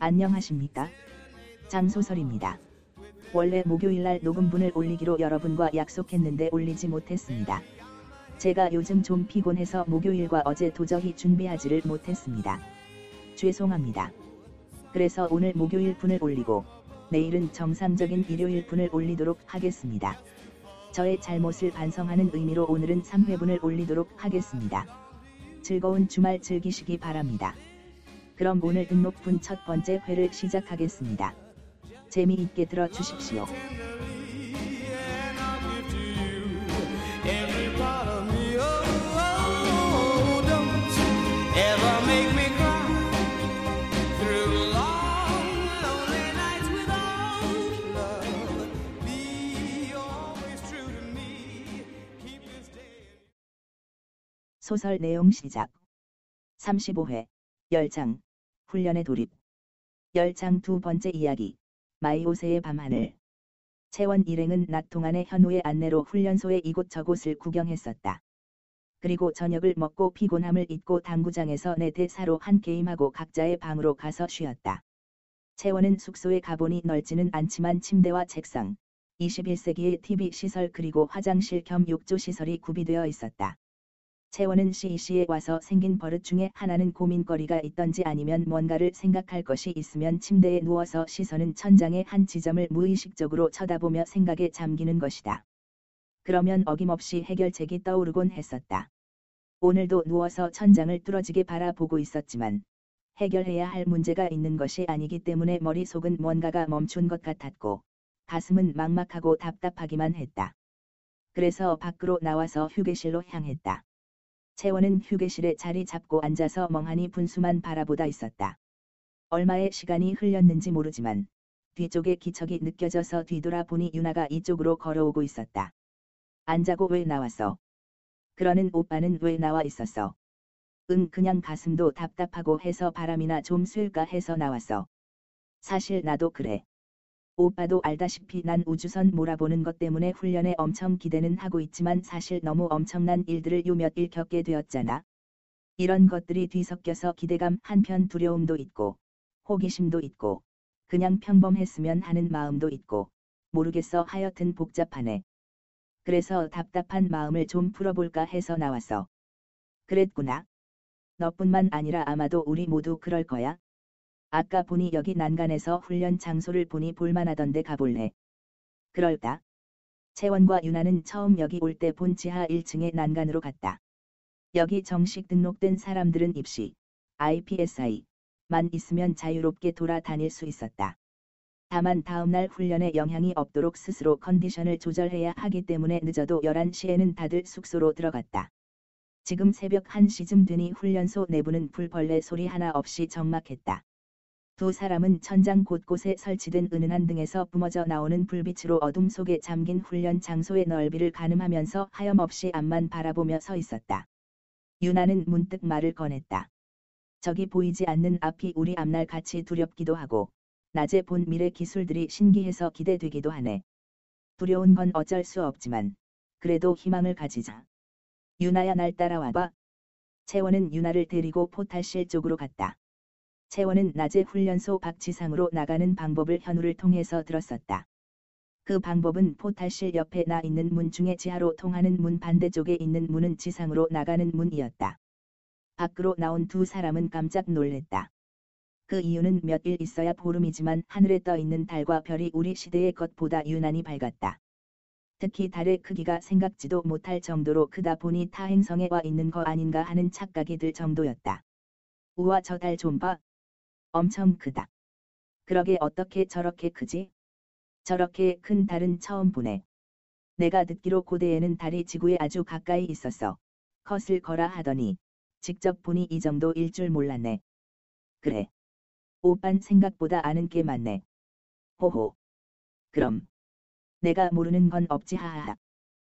안녕하십니까. 장소설입니다. 원래 목요일날 녹음분을 올리기로 여러분과 약속했는데 올리지 못했습니다. 제가 요즘 좀 피곤해서 목요일과 어제 도저히 준비하지를 못했습니다. 죄송합니다. 그래서 오늘 목요일 분을 올리고 내일은 정상적인 일요일 분을 올리도록 하겠습니다. 저의 잘못을 반성하는 의미로 오늘은 3회분을 올리도록 하겠습니다. 즐거운 주말 즐기시기 바랍니다. 그럼 오늘 등록분 첫 번째 회를 시작하겠습니다. 재미있게 들어주십시오. 소설 내용 시작. 35회 열창 훈련의 돌입. 열창 두 번째 이야기. 마이오세의 밤하늘. 채원 일행은 낮 동안에 현우의 안내로 훈련소의 이곳저곳을 구경했었다. 그리고 저녁을 먹고 피곤함을 잊고 당구장에서 4대 4로 한 게임하고 각자의 방으로 가서 쉬었다. 채원은 숙소에 가보니 넓지는 않지만 침대와 책상, 21세기의 TV 시설 그리고 화장실 겸 욕조 시설이 구비되어 있었다. 채원은 CEC에 와서 생긴 버릇 중에 하나는 고민거리가 있던지 아니면 뭔가를 생각할 것이 있으면 침대에 누워서 시선은 천장의 한 지점을 무의식적으로 쳐다보며 생각에 잠기는 것이다. 그러면 어김없이 해결책이 떠오르곤 했었다. 오늘도 누워서 천장을 뚫어지게 바라보고 있었지만 해결해야 할 문제가 있는 것이 아니기 때문에 머릿속은 뭔가가 멈춘 것 같았고 가슴은 막막하고 답답하기만 했다. 그래서 밖으로 나와서 휴게실로 향했다. 채원은 휴게실에 자리 잡고 앉아서 멍하니 분수만 바라보다 있었다. 얼마의 시간이 흘렸는지 모르지만 뒤쪽에 기척이 느껴져서 뒤돌아보니 유나가 이쪽으로 걸어오고 있었다. 안 자고 왜 나왔어? 그러는 오빠는 왜 나와 있었어? 그냥 가슴도 답답하고 해서 바람이나 좀 쐴까 해서 나왔어. 사실 나도 그래. 오빠도 알다시피 난 우주선 몰아보는 것 때문에 훈련에 엄청 기대는 하고 있지만 사실 너무 엄청난 일들을 요 며칠 겪게 되었잖아. 이런 것들이 뒤섞여서 기대감 한편 두려움도 있고 호기심도 있고 그냥 평범했으면 하는 마음도 있고 모르겠어. 하여튼 복잡하네. 그래서 답답한 마음을 좀 풀어볼까 해서 나왔어. 그랬구나. 너뿐만 아니라 아마도 우리 모두 그럴 거야. 아까 보니 여기 난간에서 훈련 장소를 보니 볼만하던데 가볼래? 그럴까? 채원과 유나는 처음 여기 올 때 본 지하 1층의 난간으로 갔다. 여기 정식 등록된 사람들은 입시, IPSI만 있으면 자유롭게 돌아다닐 수 있었다. 다만 다음날 훈련에 영향이 없도록 스스로 컨디션을 조절해야 하기 때문에 늦어도 11시에는 다들 숙소로 들어갔다. 지금 새벽 1시쯤 되니 훈련소 내부는 불벌레 소리 하나 없이 적막했다. 두 사람은 천장 곳곳에 설치된 은은한 등에서 뿜어져 나오는 불빛으로 어둠 속에 잠긴 훈련 장소의 넓이를 가늠하면서 하염없이 앞만 바라보며 서 있었다. 유나는 문득 말을 꺼냈다. 저기 보이지 않는 앞이 우리 앞날 같이 두렵기도 하고 낮에 본 미래 기술들이 신기해서 기대되기도 하네. 두려운 건 어쩔 수 없지만 그래도 희망을 가지자. 유나야 날 따라와봐. 채원은 유나를 데리고 포탈실 쪽으로 갔다. 채원은 낮에 훈련소 밖 지상으로 나가는 방법을 현우를 통해서 들었었다. 그 방법은 포탈실 옆에 나 있는 문 중에 지하로 통하는 문 반대쪽에 있는 문은 지상으로 나가는 문이었다. 밖으로 나온 두 사람은 깜짝 놀랬다. 그 이유는 며칠 있어야 보름이지만 하늘에 떠 있는 달과 별이 우리 시대의 것보다 유난히 밝았다. 특히 달의 크기가 생각지도 못할 정도로 크다 보니 타행성에 와 있는 거 아닌가 하는 착각이 들 정도였다. 우와 저 달 좀 봐. 엄청 크다. 그러게 어떻게 저렇게 크지? 저렇게 큰 달은 처음 보네. 내가 듣기로 고대에는 달이 지구에 아주 가까이 있었어. 컸을 거라 하더니 직접 보니 이 정도일 줄 몰랐네. 그래. 오빤 생각보다 아는 게 많네. 호호. 그럼. 내가 모르는 건 없지 하하하.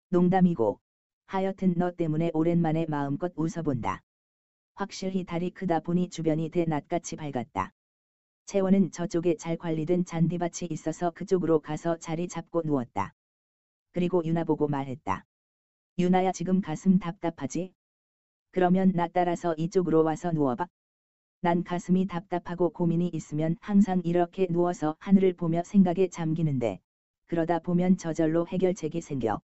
농담이고. 하여튼 너 때문에 오랜만에 마음껏 웃어본다. 확실히 달이 크다 보니 주변이 대낮같이 밝았다. 채원은 저쪽에 잘 관리된 잔디밭이 있어서 그쪽으로 가서 자리 잡고 누웠다. 그리고 유나 보고 말했다. 유나야 지금 가슴 답답하지? 그러면 나 따라서 이쪽으로 와서 누워봐. 난 가슴이 답답하고 고민이 있으면 항상 이렇게 누워서 하늘을 보며 생각에 잠기는데 그러다 보면 저절로 해결책이 생겨.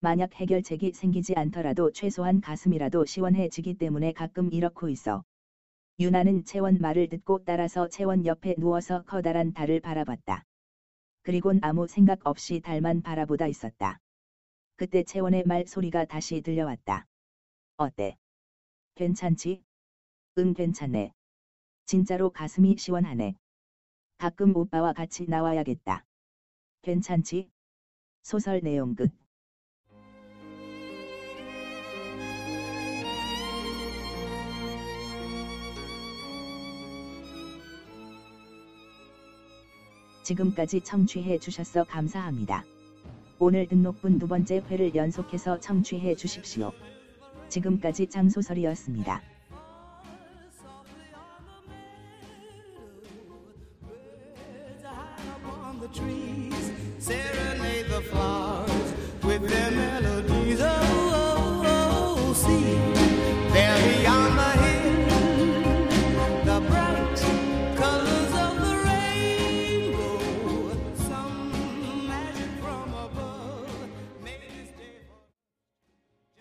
만약 해결책이 생기지 않더라도 최소한 가슴이라도 시원해지기 때문에 가끔 이렇고 있어. 유나는 채원 말을 듣고 따라서 채원 옆에 누워서 커다란 달을 바라봤다. 그리곤 아무 생각 없이 달만 바라보다 있었다. 그때 채원의 말 소리가 다시 들려왔다. 어때? 괜찮지? 응 괜찮네. 진짜로 가슴이 시원하네. 가끔 오빠와 같이 나와야겠다. 괜찮지? 소설 내용 끝. 지금까지 청취해 주셔서 감사합니다. 오늘 등록분 2번째 회를 연속해서 청취해 주십시오. 지금까지 장소설이었습니다.